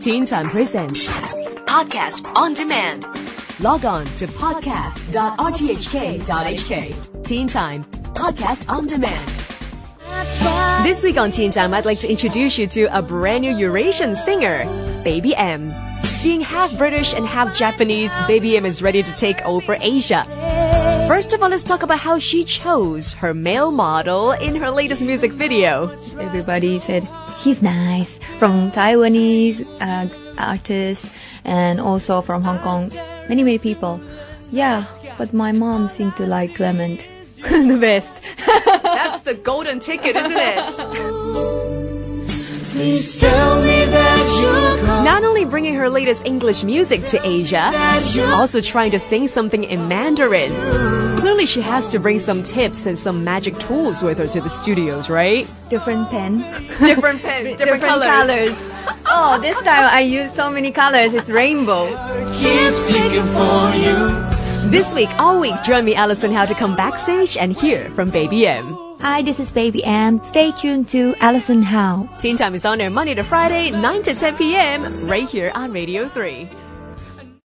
Teen Time presents Podcast on Demand. Log on to podcast.rthk.hk. Teen Time Podcast on Demand. This week on Teen Time, I'd like to introduce you to a brand new Eurasian singer, Baby M. Being half British and half Japanese, Baby M is ready to take over Asia. First of all, let's talk about how she chose her male model in her latest music video. Everybody said, he's nice, from Taiwanese artists and also from Hong Kong. Many people. Yeah, but my mom seemed to like Clement the best. That's the golden ticket, isn't it? Please tell me that you're gone. Not only bringing her latest English music to Asia, also trying to sing something in Mandarin. Clearly she has to bring some tips and some magic tools with her to the studios, right? Different pen, different colors. Oh, this time I used so many colors, it's rainbow. Keep seeking for you. This week, all week, join me, Alison Howe, to come backstage and hear from Baby M. Hi, this is Baby M. Stay tuned to Alison Howe. Teen Time is on air Monday to Friday, 9 to 10 p.m., right here on Radio 3.